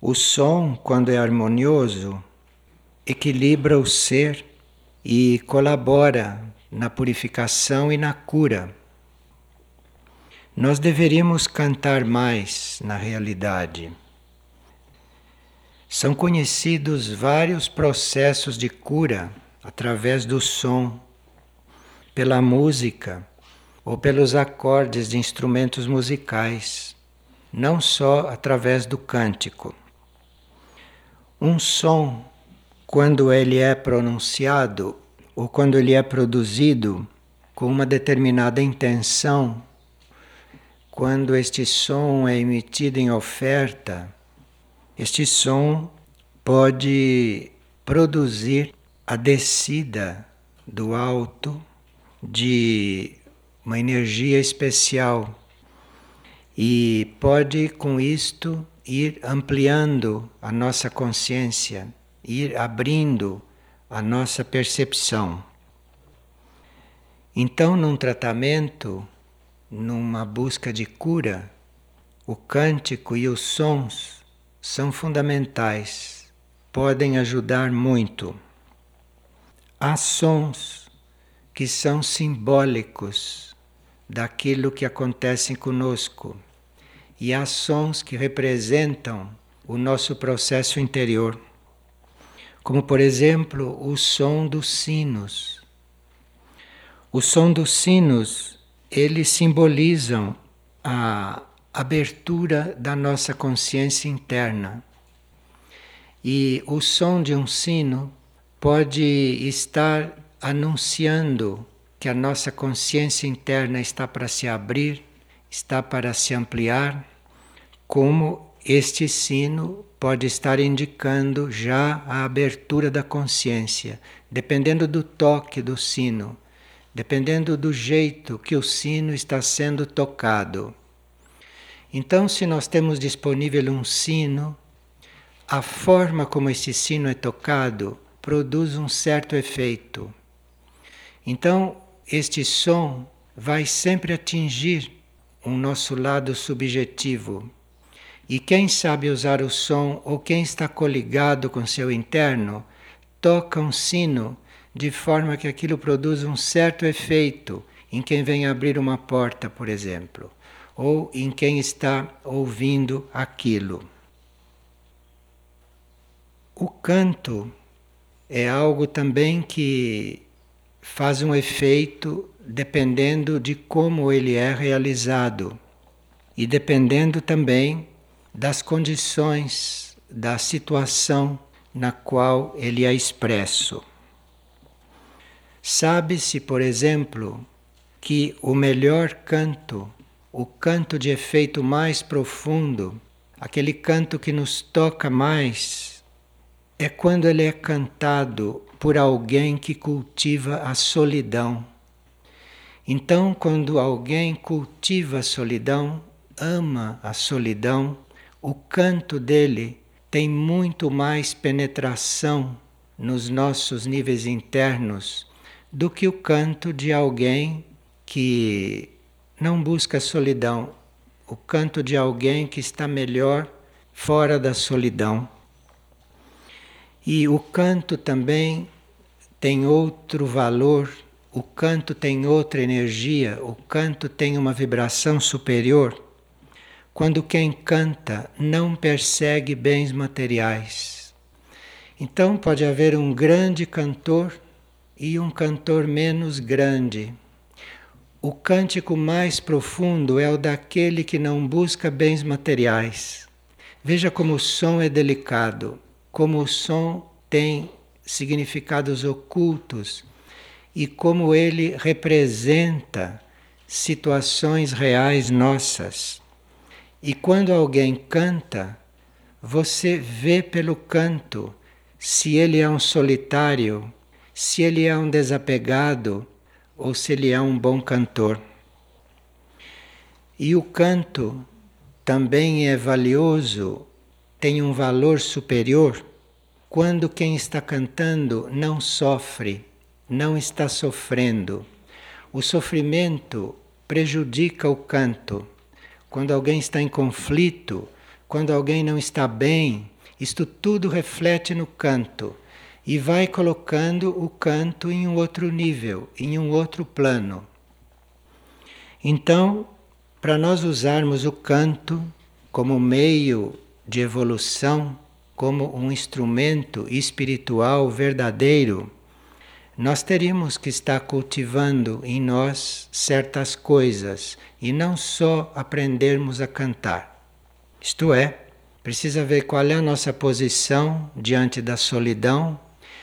O som, quando é harmonioso, equilibra o ser e colabora na purificação e na cura. Nós deveríamos cantar mais na realidade. São conhecidos vários processos de cura através do som, pela música ou pelos acordes de instrumentos musicais, não só através do cântico. Um som, quando ele é pronunciado ou quando ele é produzido com uma determinada intenção, quando este som é emitido em oferta, este som pode produzir a descida do alto de uma energia especial e pode, com isto, ir ampliando a nossa consciência, ir abrindo a nossa percepção. Então, num tratamento, numa busca de cura, o cântico e os sons são fundamentais, podem ajudar muito. Há sons que são simbólicos daquilo que acontece conosco e há sons que representam o nosso processo interior. Como, por exemplo, o som dos sinos. O som dos sinos, eles simbolizam a abertura da nossa consciência interna. E o som de um sino pode estar anunciando que a nossa consciência interna está para se abrir, está para se ampliar, como este sino pode estar indicando já a abertura da consciência, dependendo do toque do sino, dependendo do jeito que o sino está sendo tocado. Então, se nós temos disponível um sino, a forma como esse sino é tocado produz um certo efeito. Então, este som vai sempre atingir o nosso lado subjetivo. E quem sabe usar o som, ou quem está coligado com seu interno, toca um sino de forma que aquilo produz um certo efeito em quem vem abrir uma porta, por exemplo, ou em quem está ouvindo aquilo. O canto é algo também que faz um efeito dependendo de como ele é realizado e dependendo também das condições, da situação na qual ele é expresso. Sabe-se, por exemplo, que o melhor canto, o canto de efeito mais profundo, aquele canto que nos toca mais, é quando ele é cantado por alguém que cultiva a solidão. Então, quando alguém cultiva a solidão, ama a solidão, o canto dele tem muito mais penetração nos nossos níveis internos do que o canto de alguém que não busca a solidão, o canto de alguém que está melhor fora da solidão. E o canto também tem outro valor, o canto tem outra energia, o canto tem uma vibração superior. Quando quem canta não persegue bens materiais. Então pode haver um grande cantor e um cantor menos grande. O cântico mais profundo é o daquele que não busca bens materiais. Veja como o som é delicado, como o som tem significados ocultos e como ele representa situações reais nossas. E quando alguém canta, você vê pelo canto se ele é um solitário, se ele é um desapegado ou se ele é um bom cantor. E o canto também é valioso, tem um valor superior, quando quem está cantando não sofre, não está sofrendo. O sofrimento prejudica o canto. Quando alguém está em conflito, quando alguém não está bem, isto tudo reflete no canto e vai colocando o canto em um outro nível, em um outro plano. Então, para nós usarmos o canto como meio de evolução, como um instrumento espiritual verdadeiro, nós teríamos que estar cultivando em nós certas coisas e não só aprendermos a cantar. Isto é, precisa ver qual é a nossa posição diante da solidão,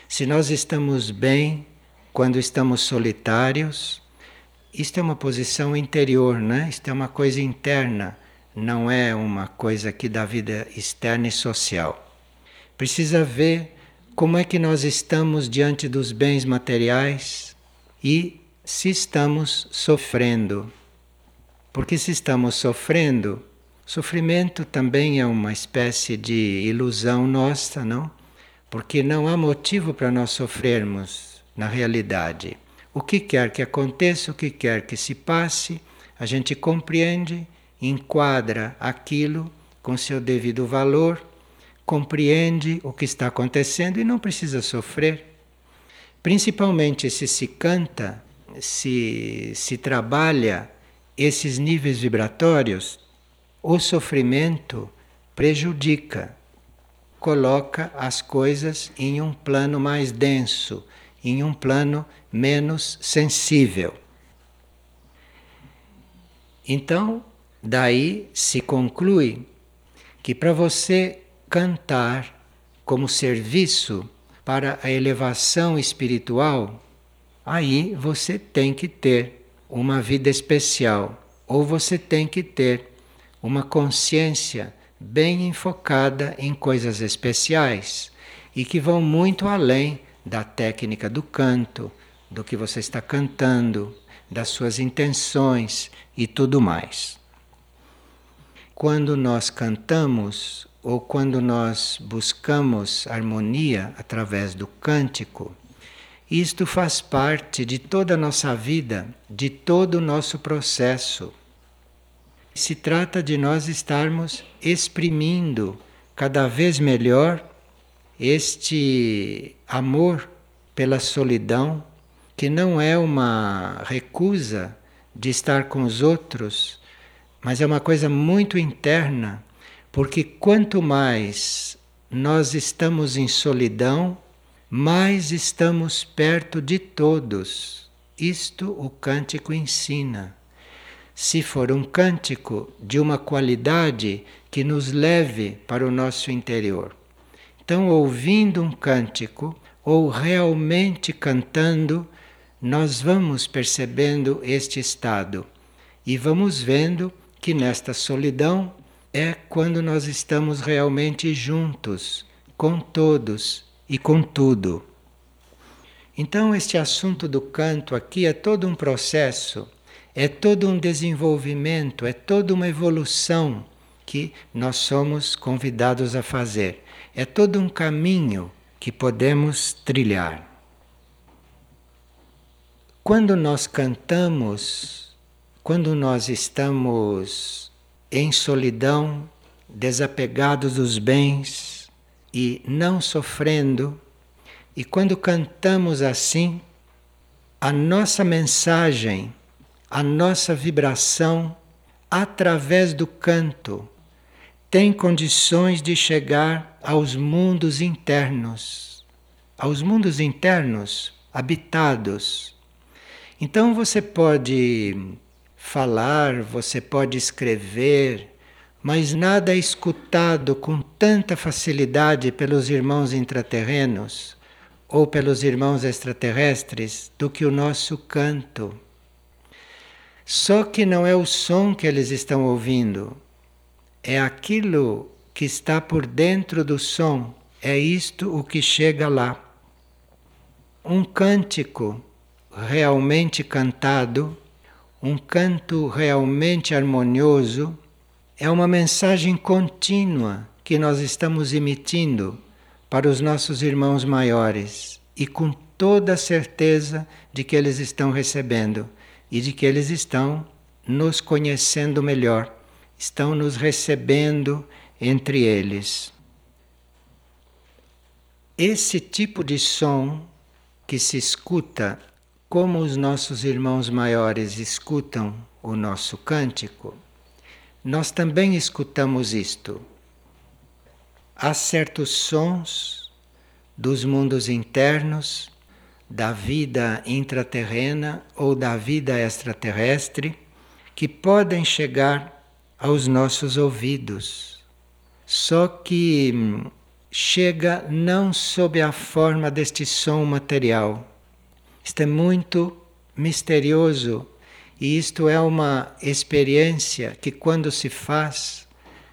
se nós estamos bem quando estamos solitários. Isto é uma posição interior, né? Isto é uma coisa interna, não é uma coisa aqui da vida externa e social. Precisa ver como é que nós estamos diante dos bens materiais e se estamos sofrendo. Porque se estamos sofrendo, sofrimento também é uma espécie de ilusão nossa, não? Porque não há motivo para nós sofrermos na realidade. O que quer que aconteça, o que quer que se passe, a gente compreende, enquadra aquilo com seu devido valor, compreende o que está acontecendo e não precisa sofrer. Principalmente se se canta, se trabalha esses níveis vibratórios, o sofrimento prejudica, coloca as coisas em um plano mais denso, em um plano menos sensível. Então, daí se conclui que para você cantar como serviço para a elevação espiritual, aí você tem que ter uma vida especial, ou você tem que ter uma consciência bem enfocada em coisas especiais e que vão muito além da técnica do canto, do que você está cantando, das suas intenções e tudo mais. Quando nós cantamos, ou quando nós buscamos harmonia através do cântico, isto faz parte de toda a nossa vida, de todo o nosso processo. Se trata de nós estarmos exprimindo cada vez melhor este amor pela solidão, que não é uma recusa de estar com os outros, mas é uma coisa muito interna. Porque quanto mais nós estamos em solidão, mais estamos perto de todos. Isto o cântico ensina. Se for um cântico de uma qualidade que nos leve para o nosso interior. Então, ouvindo um cântico, ou realmente cantando, nós vamos percebendo este estado. E vamos vendo que nesta solidão, é quando nós estamos realmente juntos, com todos e com tudo. Então, este assunto do canto aqui é todo um processo, é todo um desenvolvimento, é toda uma evolução que nós somos convidados a fazer. É todo um caminho que podemos trilhar. Quando nós cantamos, quando nós estamos em solidão, desapegados dos bens e não sofrendo. E quando cantamos assim, a nossa mensagem, a nossa vibração, através do canto, tem condições de chegar aos mundos internos. Aos mundos internos habitados. Então você pode falar, você pode escrever, mas nada é escutado com tanta facilidade pelos irmãos intraterrenos ou pelos irmãos extraterrestres do que o nosso canto. Só que não é o som que eles estão ouvindo, é aquilo que está por dentro do som, é isto o que chega lá. Um cântico realmente cantado, um canto realmente harmonioso é uma mensagem contínua que nós estamos emitindo para os nossos irmãos maiores e com toda a certeza de que eles estão recebendo e de que eles estão nos conhecendo melhor, estão nos recebendo, entre eles. Esse tipo de som que se escuta, como os nossos irmãos maiores escutam o nosso cântico, nós também escutamos isto. Há certos sons dos mundos internos, da vida intraterrena ou da vida extraterrestre, que podem chegar aos nossos ouvidos. Só que chega não sob a forma deste som material. Isto é muito misterioso e isto é uma experiência que, quando se faz,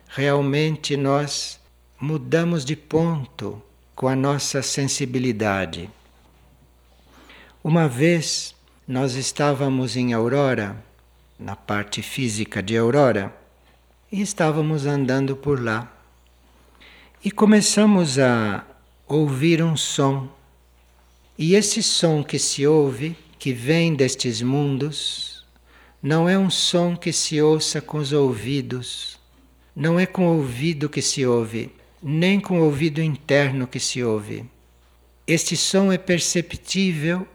realmente nós mudamos de ponto com a nossa sensibilidade. Uma vez nós estávamos em Aurora, na parte física de Aurora, e estávamos andando por lá. E começamos a ouvir um som. E esse som que se ouve, que vem destes mundos, não é um som que se ouça com os ouvidos. Não é com o ouvido que se ouve, nem com o ouvido interno que se ouve. Este som é perceptível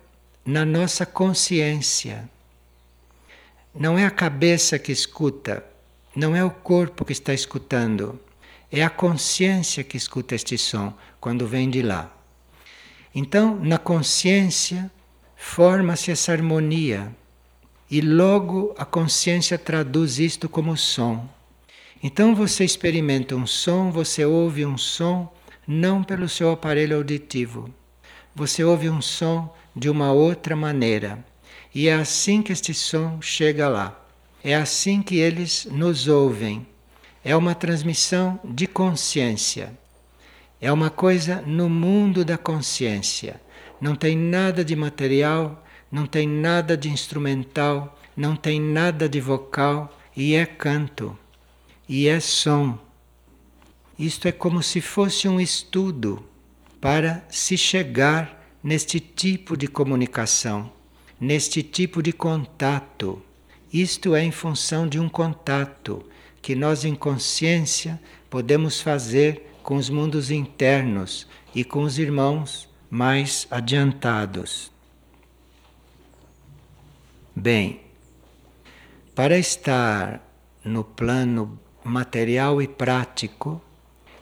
na nossa consciência. Não é a cabeça que escuta, não é o corpo que está escutando, é a consciência que escuta este som quando vem de lá. Então, na consciência forma-se essa harmonia e logo a consciência traduz isto como som. Então você experimenta um som, você ouve um som não pelo seu aparelho auditivo. Você ouve um som de uma outra maneira. E é assim que este som chega lá. É assim que eles nos ouvem. É uma transmissão de consciência. É uma coisa no mundo da consciência. Não tem nada de material, não tem nada de instrumental, não tem nada de vocal. E é canto. E é som. Isto é como se fosse um estudo para se chegar neste tipo de comunicação, neste tipo de contato. Isto é em função de um contato que nós em consciência podemos fazer com os mundos internos e com os irmãos mais adiantados. Bem, para estar no plano material e prático,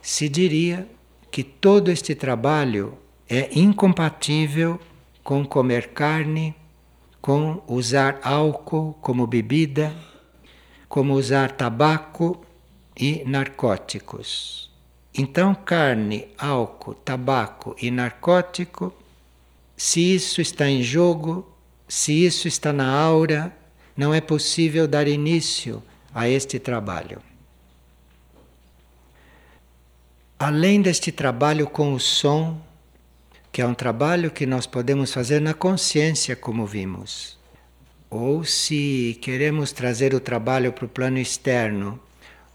se diria que todo este trabalho é incompatível com comer carne, com usar álcool como bebida, como usar tabaco e narcóticos. Então, carne, álcool, tabaco e narcótico, se isso está em jogo, se isso está na aura, não é possível dar início a este trabalho. Além deste trabalho com o som, que é um trabalho que nós podemos fazer na consciência, como vimos. Ou se queremos trazer o trabalho para o plano externo,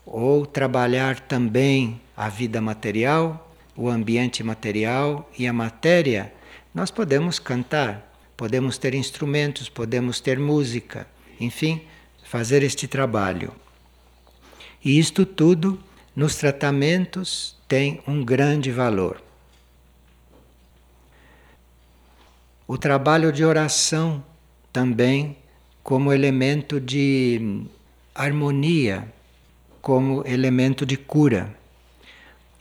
ou trabalhar também a vida material, o ambiente material e a matéria, nós podemos cantar, podemos ter instrumentos, podemos ter música, enfim, fazer este trabalho. E isto tudo, nos tratamentos, tem um grande valor. O trabalho de oração também como elemento de harmonia, como elemento de cura.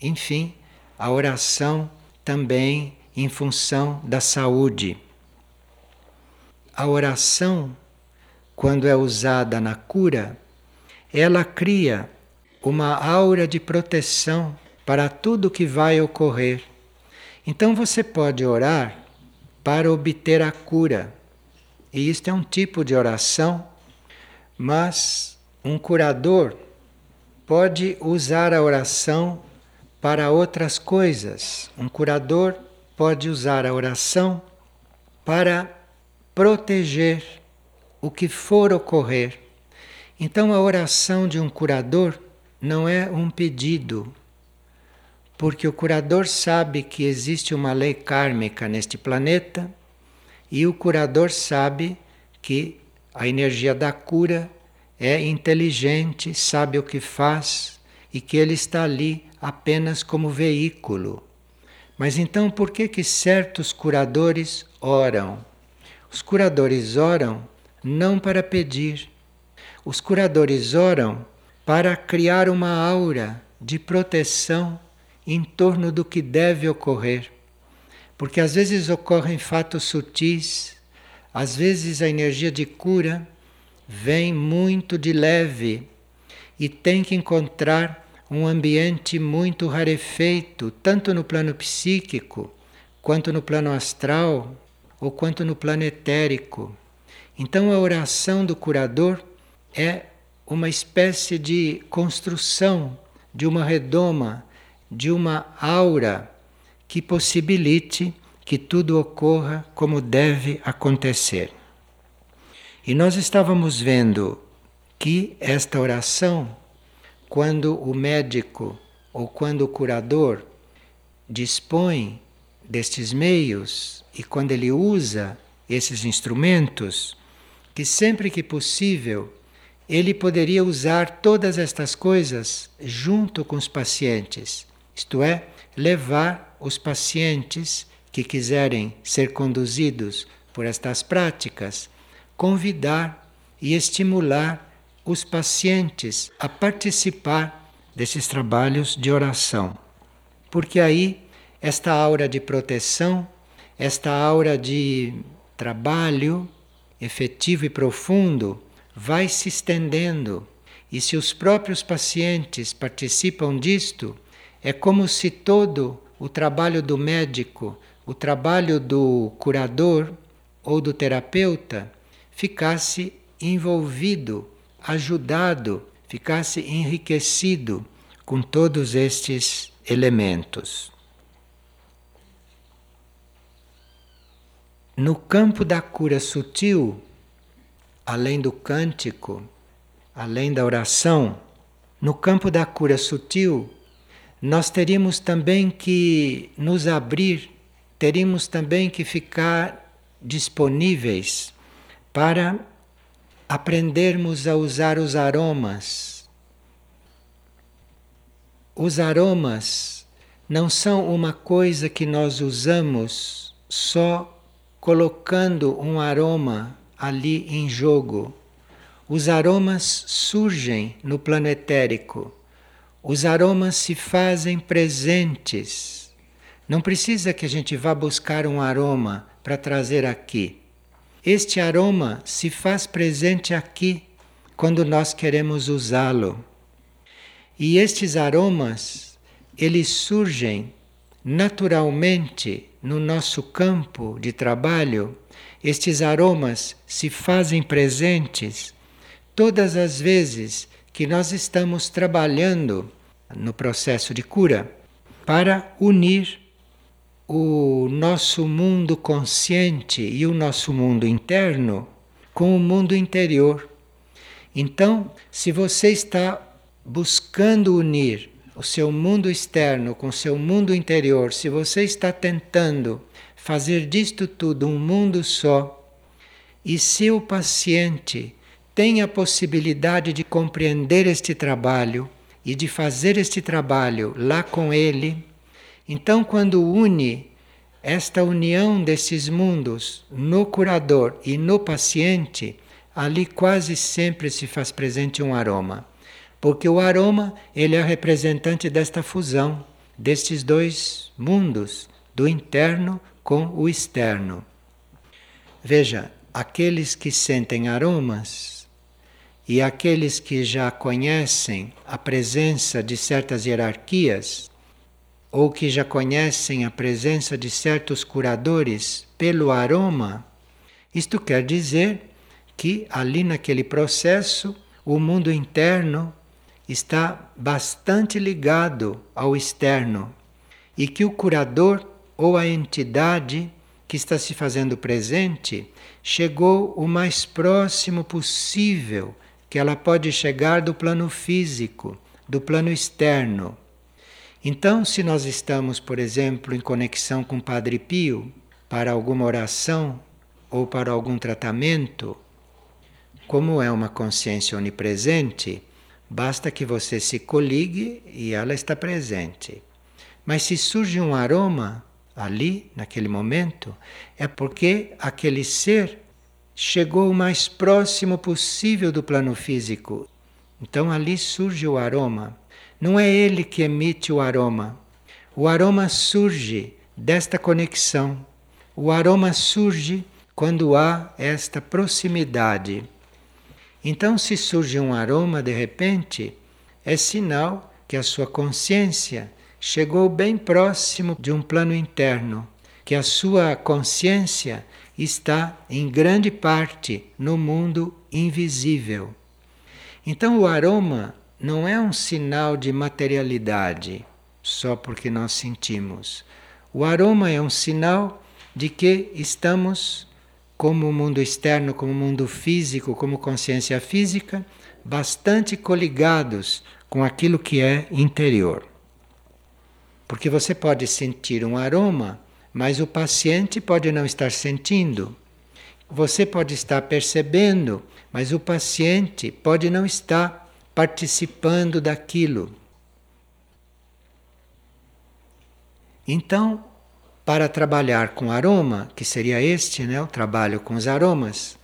Enfim, a oração também em função da saúde. A oração, quando é usada na cura, ela cria uma aura de proteção para tudo que vai ocorrer. Então você pode orar para obter a cura. E isto é um tipo de oração, mas um curador pode usar a oração para outras coisas. Um curador pode usar a oração para proteger o que for ocorrer. Então a oração de um curador não é um pedido, porque o curador sabe que existe uma lei kármica neste planeta e o curador sabe que a energia da cura é inteligente, sabe o que faz e que ele está ali apenas como veículo. Mas então por que que certos curadores oram? Os curadores oram não para pedir. Os curadores oram para criar uma aura de proteção em torno do que deve ocorrer. Porque às vezes ocorrem fatos sutis, às vezes a energia de cura vem muito de leve e tem que encontrar um ambiente muito rarefeito, tanto no plano psíquico, quanto no plano astral, ou quanto no plano etérico. Então a oração do curador é uma espécie de construção de uma redoma, de uma aura que possibilite que tudo ocorra como deve acontecer. E nós estávamos vendo que esta oração, quando o médico ou quando o curador dispõe destes meios e quando ele usa esses instrumentos, que sempre que possível ele poderia usar todas estas coisas junto com os pacientes, isto é, levar os pacientes que quiserem ser conduzidos por estas práticas, convidar e estimular os pacientes a participar desses trabalhos de oração. Porque aí, esta aura de proteção, esta aura de trabalho efetivo e profundo vai se estendendo. E se os próprios pacientes participam disto, é como se todo o trabalho do médico, o trabalho do curador ou do terapeuta ficasse envolvido, ajudado, ficasse enriquecido com todos estes elementos. No campo da cura sutil, além do cântico, além da oração, no campo da cura sutil, nós teríamos também que nos abrir, teríamos também que ficar disponíveis para aprendermos a usar os aromas. Os aromas não são uma coisa que nós usamos só colocando um aroma ali em jogo. Os aromas surgem no plano etérico. Os aromas se fazem presentes. Não precisa que a gente vá buscar um aroma para trazer aqui. Este aroma se faz presente aqui, quando nós queremos usá-lo. E estes aromas, eles surgem naturalmente no nosso campo de trabalho. Estes aromas se fazem presentes todas as vezes que nós estamos trabalhando no processo de cura para unir o nosso mundo consciente e o nosso mundo interno com o mundo interior. Então, se você está buscando unir o seu mundo externo com o seu mundo interior, se você está tentando fazer disto tudo um mundo só, e se o paciente tem a possibilidade de compreender este trabalho e de fazer este trabalho lá com ele, então, quando une esta união desses mundos no curador e no paciente, ali quase sempre se faz presente um aroma. Porque o aroma, ele é representante desta fusão, destes dois mundos, do interno com o externo. Veja, aqueles que sentem aromas e aqueles que já conhecem a presença de certas hierarquias, ou que já conhecem a presença de certos curadores pelo aroma, isto quer dizer que ali naquele processo o mundo interno está bastante ligado ao externo e que o curador ou a entidade que está se fazendo presente chegou o mais próximo possível que ela pode chegar do plano físico, do plano externo. Então, se nós estamos, por exemplo, em conexão com o Padre Pio, para alguma oração ou para algum tratamento, como é uma consciência onipresente, Basta que você se coligue e ela está presente. Mas se surge um aroma ali, naquele momento, é porque aquele ser chegou o mais próximo possível do plano físico. Então ali surge o aroma. Não é ele que emite o aroma. O aroma surge desta conexão. O aroma surge quando há esta proximidade. Então, se surge um aroma de repente, é sinal que a sua consciência chegou bem próximo de um plano interno, que a sua consciência está em grande parte no mundo invisível. Então, o aroma não é um sinal de materialidade, só porque nós sentimos. O aroma é um sinal de que estamos, como o mundo externo, como o mundo físico, como consciência física, bastante coligados com aquilo que é interior. Porque você pode sentir um aroma, mas o paciente pode não estar sentindo. Você pode estar percebendo, mas o paciente pode não estar participando daquilo. Então, para trabalhar com aroma, que seria este, né, o trabalho com os aromas,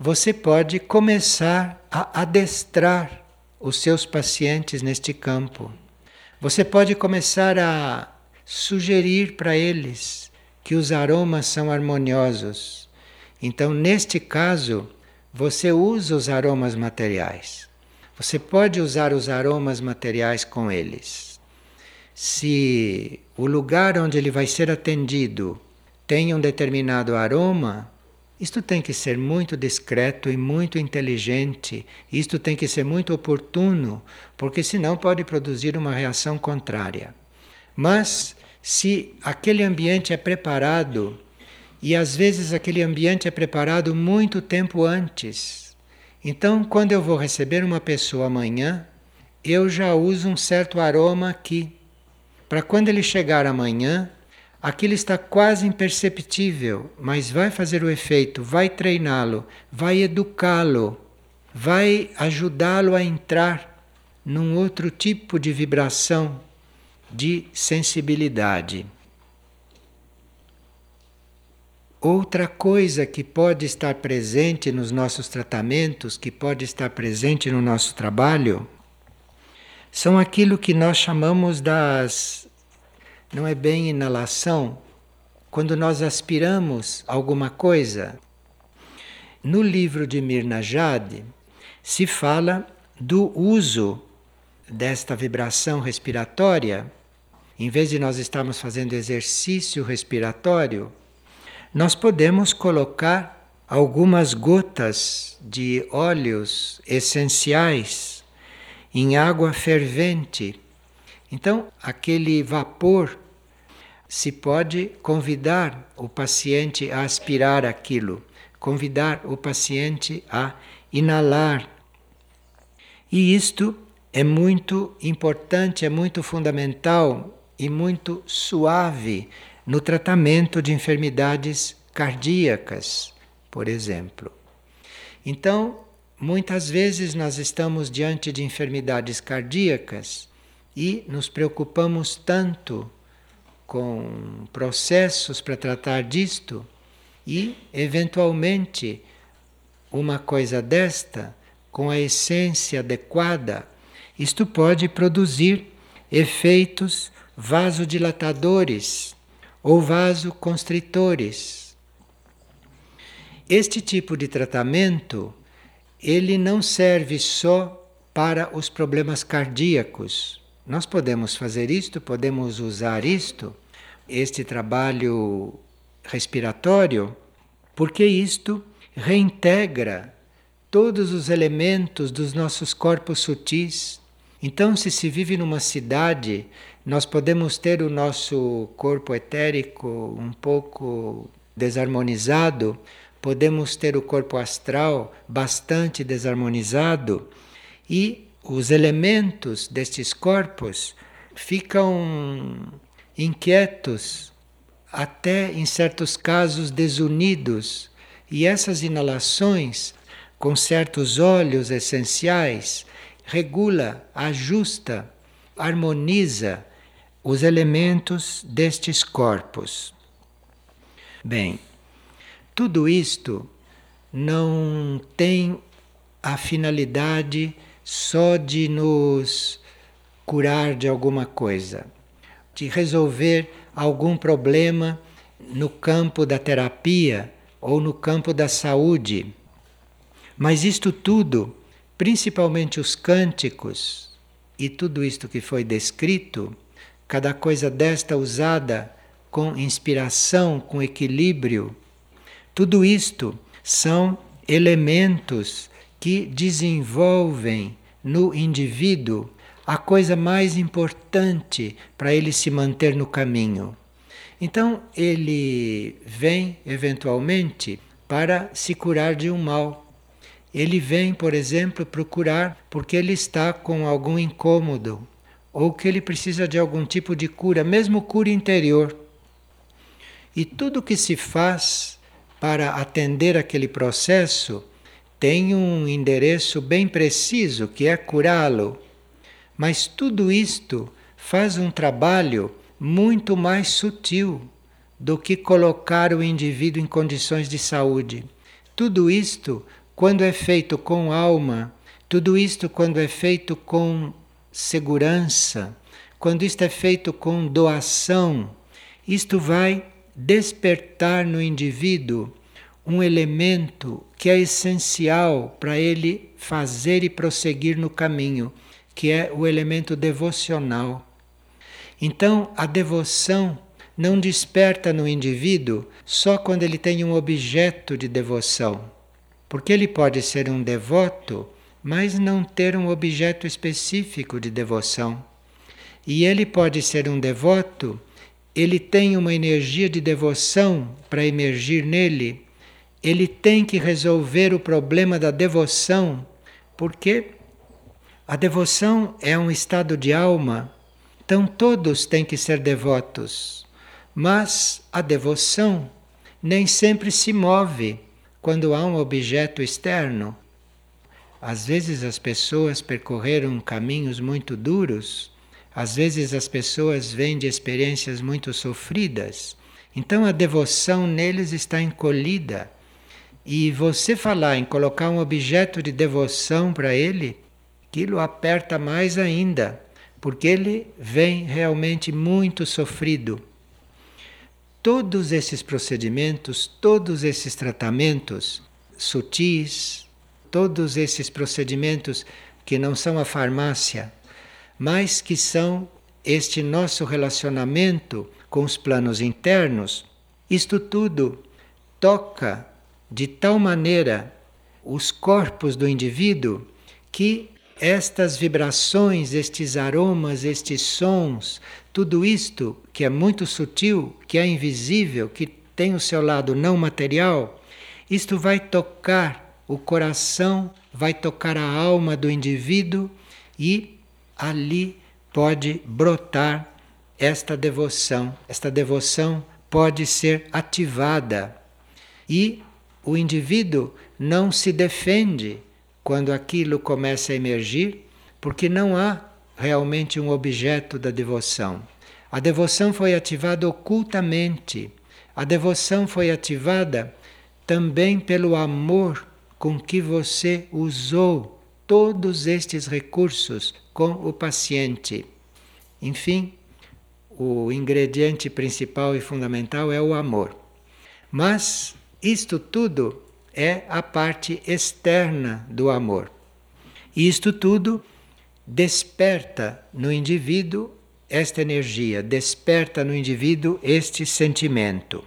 você pode começar a adestrar os seus pacientes neste campo. Você pode começar a sugerir para eles que os aromas são harmoniosos. Então, neste caso, você usa os aromas materiais. Você pode usar os aromas materiais com eles. Se o lugar onde ele vai ser atendido tem um determinado aroma, isto tem que ser muito discreto e muito inteligente, isto tem que ser muito oportuno, porque senão pode produzir uma reação contrária. Mas se aquele ambiente é preparado, e às vezes aquele ambiente é preparado muito tempo antes, então quando eu vou receber uma pessoa amanhã, eu já uso um certo aroma aqui, para quando ele chegar amanhã, aquilo está quase imperceptível, mas vai fazer o efeito, vai treiná-lo, vai educá-lo, vai ajudá-lo a entrar num outro tipo de vibração, de sensibilidade. Outra coisa que pode estar presente nos nossos tratamentos, que pode estar presente no nosso trabalho, são aquilo que nós chamamos das... não é bem inalação, quando nós aspiramos alguma coisa. No livro de Mirna Jade se fala do uso desta vibração respiratória. Em vez de nós estarmos fazendo exercício respiratório, nós podemos colocar algumas gotas de óleos essenciais em água fervente. Então, aquele vapor, se pode convidar o paciente a aspirar aquilo, convidar o paciente a inalar. E isto é muito importante, é muito fundamental e muito suave no tratamento de enfermidades cardíacas, por exemplo. Então, muitas vezes nós estamos diante de enfermidades cardíacas e nos preocupamos tanto com processos para tratar disto e, eventualmente, uma coisa desta, com a essência adequada, isto pode produzir efeitos vasodilatadores ou vasoconstritores. Este tipo de tratamento ele não serve só para os problemas cardíacos. Nós podemos fazer isto, podemos usar isto, este trabalho respiratório, porque isto reintegra todos os elementos dos nossos corpos sutis. Então, se se vive numa cidade, nós podemos ter o nosso corpo etérico um pouco desarmonizado, podemos ter o corpo astral bastante desarmonizado e os elementos destes corpos ficam inquietos, até em certos casos desunidos. E essas inalações com certos óleos essenciais regula, ajusta, harmoniza os elementos destes corpos. Bem, tudo isto não tem a finalidade só de nos curar de alguma coisa, de resolver algum problema no campo da terapia ou no campo da saúde. Mas isto tudo, principalmente os cânticos e tudo isto que foi descrito, cada coisa desta usada com inspiração, com equilíbrio, tudo isto são elementos que desenvolvem no indivíduo a coisa mais importante para ele se manter no caminho. Então ele vem eventualmente para se curar de um mal. Ele vem, por exemplo, procurar porque ele está com algum incômodo ou que ele precisa de algum tipo de cura, mesmo cura interior. E tudo que se faz para atender aquele processo tem um endereço bem preciso, que é curá-lo. Mas tudo isto faz um trabalho muito mais sutil do que colocar o indivíduo em condições de saúde. Tudo isto, quando é feito com alma, tudo isto quando é feito com segurança, quando isto é feito com doação, isto vai despertar no indivíduo um elemento que é essencial para ele fazer e prosseguir no caminho, que é o elemento devocional. Então, a devoção não desperta no indivíduo só quando ele tem um objeto de devoção, porque ele pode ser um devoto, mas não ter um objeto específico de devoção. E ele pode ser um devoto, ele tem uma energia de devoção para emergir nele. Ele tem que resolver o problema da devoção, porque a devoção é um estado de alma, então todos têm que ser devotos. Mas a devoção nem sempre se move quando há um objeto externo. Às vezes as pessoas percorreram caminhos muito duros, às vezes as pessoas vêm de experiências muito sofridas, então a devoção neles está encolhida. E você falar em colocar um objeto de devoção para ele, aquilo aperta mais ainda, porque ele vem realmente muito sofrido. Todos esses procedimentos, todos esses tratamentos sutis, todos esses procedimentos que não são a farmácia, mas que são este nosso relacionamento com os planos internos, isto tudo toca de tal maneira os corpos do indivíduo que estas vibrações, estes aromas, estes sons, tudo isto que é muito sutil, que é invisível, que tem o seu lado não material, isto vai tocar o coração, vai tocar a alma do indivíduo e ali pode brotar esta devoção. Esta devoção pode ser ativada e o indivíduo não se defende quando aquilo começa a emergir, porque não há realmente um objeto da devoção. A devoção foi ativada ocultamente. A devoção foi ativada também pelo amor com que você usou todos estes recursos com o paciente. Enfim, o ingrediente principal e fundamental é o amor. Mas isto tudo é a parte externa do amor. E isto tudo desperta no indivíduo esta energia, desperta no indivíduo este sentimento.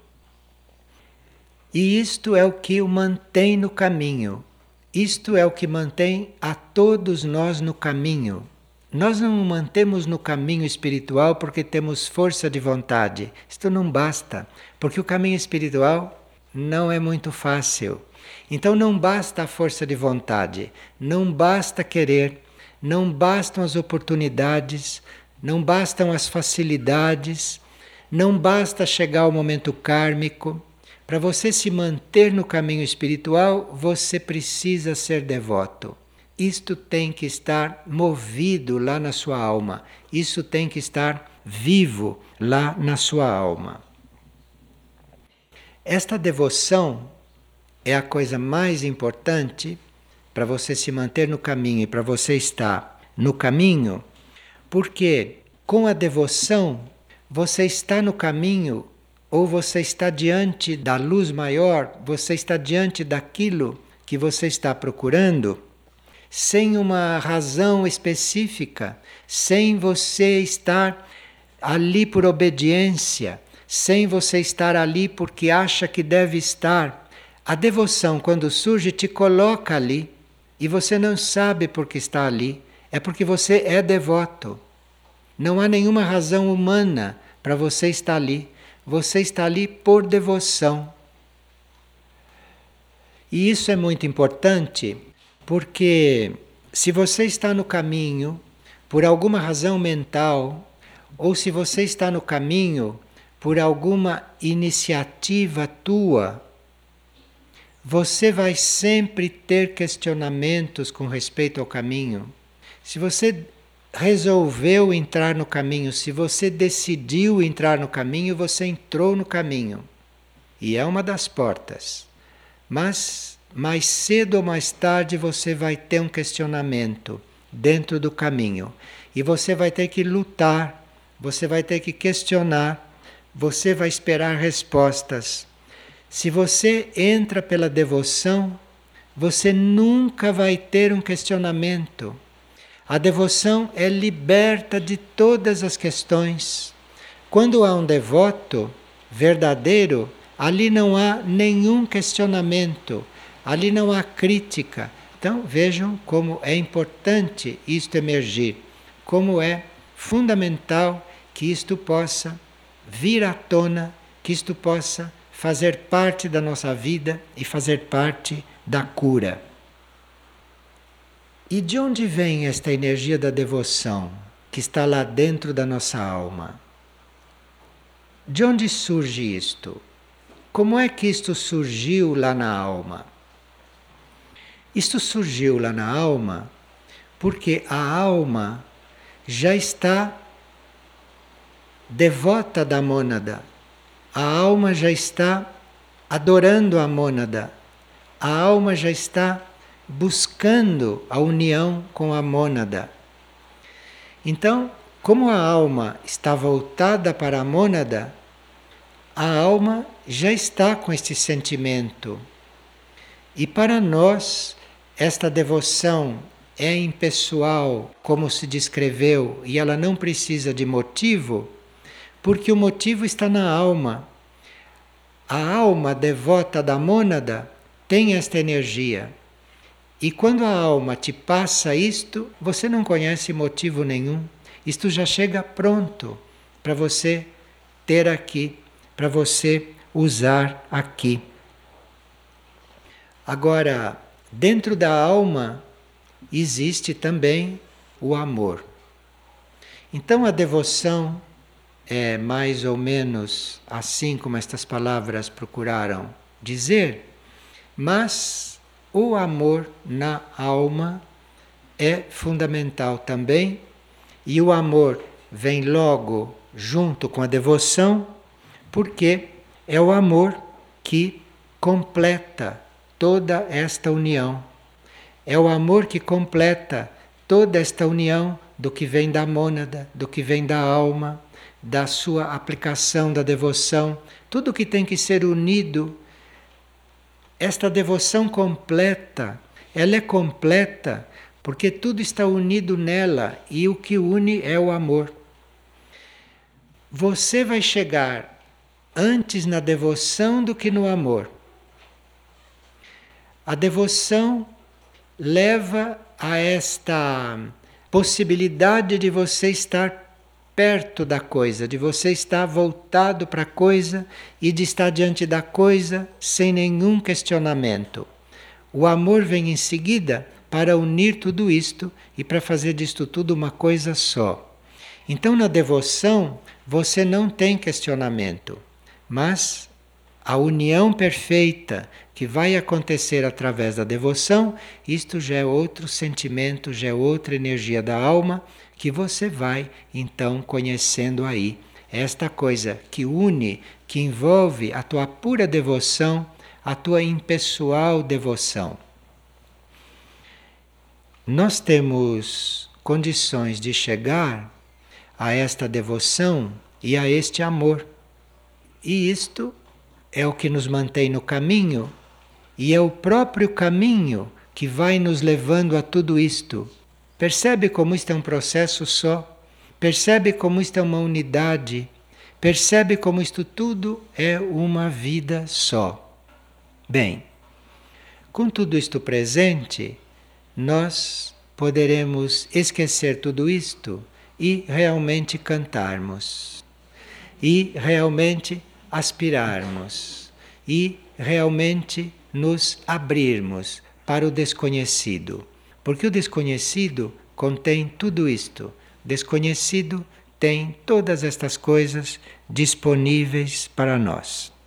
E isto é o que o mantém no caminho. Isto é o que mantém a todos nós no caminho. Nós não mantemos no caminho espiritual porque temos força de vontade. Isto não basta, porque o caminho espiritual não é muito fácil. Então não basta a força de vontade, não basta querer, não bastam as oportunidades, não bastam as facilidades, não basta chegar ao momento kármico. Para você se manter no caminho espiritual, você precisa ser devoto. Isto tem que estar movido lá na sua alma. Isso tem que estar vivo lá na sua alma. Esta devoção é a coisa mais importante para você se manter no caminho e para você estar no caminho, porque com a devoção você está no caminho, ou você está diante da luz maior, você está diante daquilo que você está procurando, sem uma razão específica, sem você estar ali por obediência, sem você estar ali porque acha que deve estar. A devoção, quando surge, te coloca ali e você não sabe por que está ali. É porque você é devoto. Não há nenhuma razão humana para você estar ali. Você está ali por devoção. E isso é muito importante, porque se você está no caminho por alguma razão mental, ou se você está no caminho por alguma iniciativa tua, você vai sempre ter questionamentos com respeito ao caminho. Se você resolveu entrar no caminho, se você decidiu entrar no caminho, você entrou no caminho. E é uma das portas. Mas mais cedo ou mais tarde você vai ter um questionamento dentro do caminho. E você vai ter que lutar, você vai ter que questionar, você vai esperar respostas. Se você entra pela devoção, você nunca vai ter um questionamento. A devoção é liberta de todas as questões. Quando há um devoto verdadeiro, ali não há nenhum questionamento, ali não há crítica. Então vejam como é importante isto emergir, como é fundamental que isto possa vir à tona, que isto possa fazer parte da nossa vida e fazer parte da cura. E de onde vem esta energia da devoção que está lá dentro da nossa alma? De onde surge isto? Como é que isto surgiu lá na alma? Isto surgiu lá na alma porque a alma já está devota da mônada. A alma já está adorando a mônada. A alma já está buscando a união com a mônada. Então, como a alma está voltada para a mônada, a alma já está com este sentimento. E para nós, esta devoção é impessoal, como se descreveu, e ela não precisa de motivo, porque o motivo está na alma. A alma devota da mônada tem esta energia. E quando a alma te passa isto, você não conhece motivo nenhum. Isto já chega pronto para você ter aqui, para você usar aqui. Agora, dentro da alma existe também o amor. Então a devoção é mais ou menos assim como estas palavras procuraram dizer, mas o amor na alma é fundamental também, e o amor vem logo junto com a devoção, porque é o amor que completa toda esta união. É o amor que completa toda esta união do que vem da mônada, do que vem da alma, da sua aplicação da devoção, tudo que tem que ser unido. Esta devoção completa, ela é completa porque tudo está unido nela e o que une é o amor. Você vai chegar antes na devoção do que no amor. A devoção leva a esta possibilidade de você estar perto da coisa, de você estar voltado para a coisa e de estar diante da coisa sem nenhum questionamento. O amor vem em seguida para unir tudo isto e para fazer disto tudo uma coisa só. Então na devoção você não tem questionamento, mas a união perfeita que vai acontecer através da devoção, isto já é outro sentimento, já é outra energia da alma que você vai então conhecendo aí. Esta coisa que une, que envolve a tua pura devoção, a tua impessoal devoção. Nós temos condições de chegar a esta devoção e a este amor. E isto é o que nos mantém no caminho, e é o próprio caminho que vai nos levando a tudo isto. Percebe como isto é um processo só? Percebe como isto é uma unidade? Percebe como isto tudo é uma vida só? Bem, com tudo isto presente, nós poderemos esquecer tudo isto e realmente cantarmos, e realmente aspirarmos, e realmente nos abrirmos para o desconhecido. Porque o desconhecido contém tudo isto. Desconhecido tem todas estas coisas disponíveis para nós.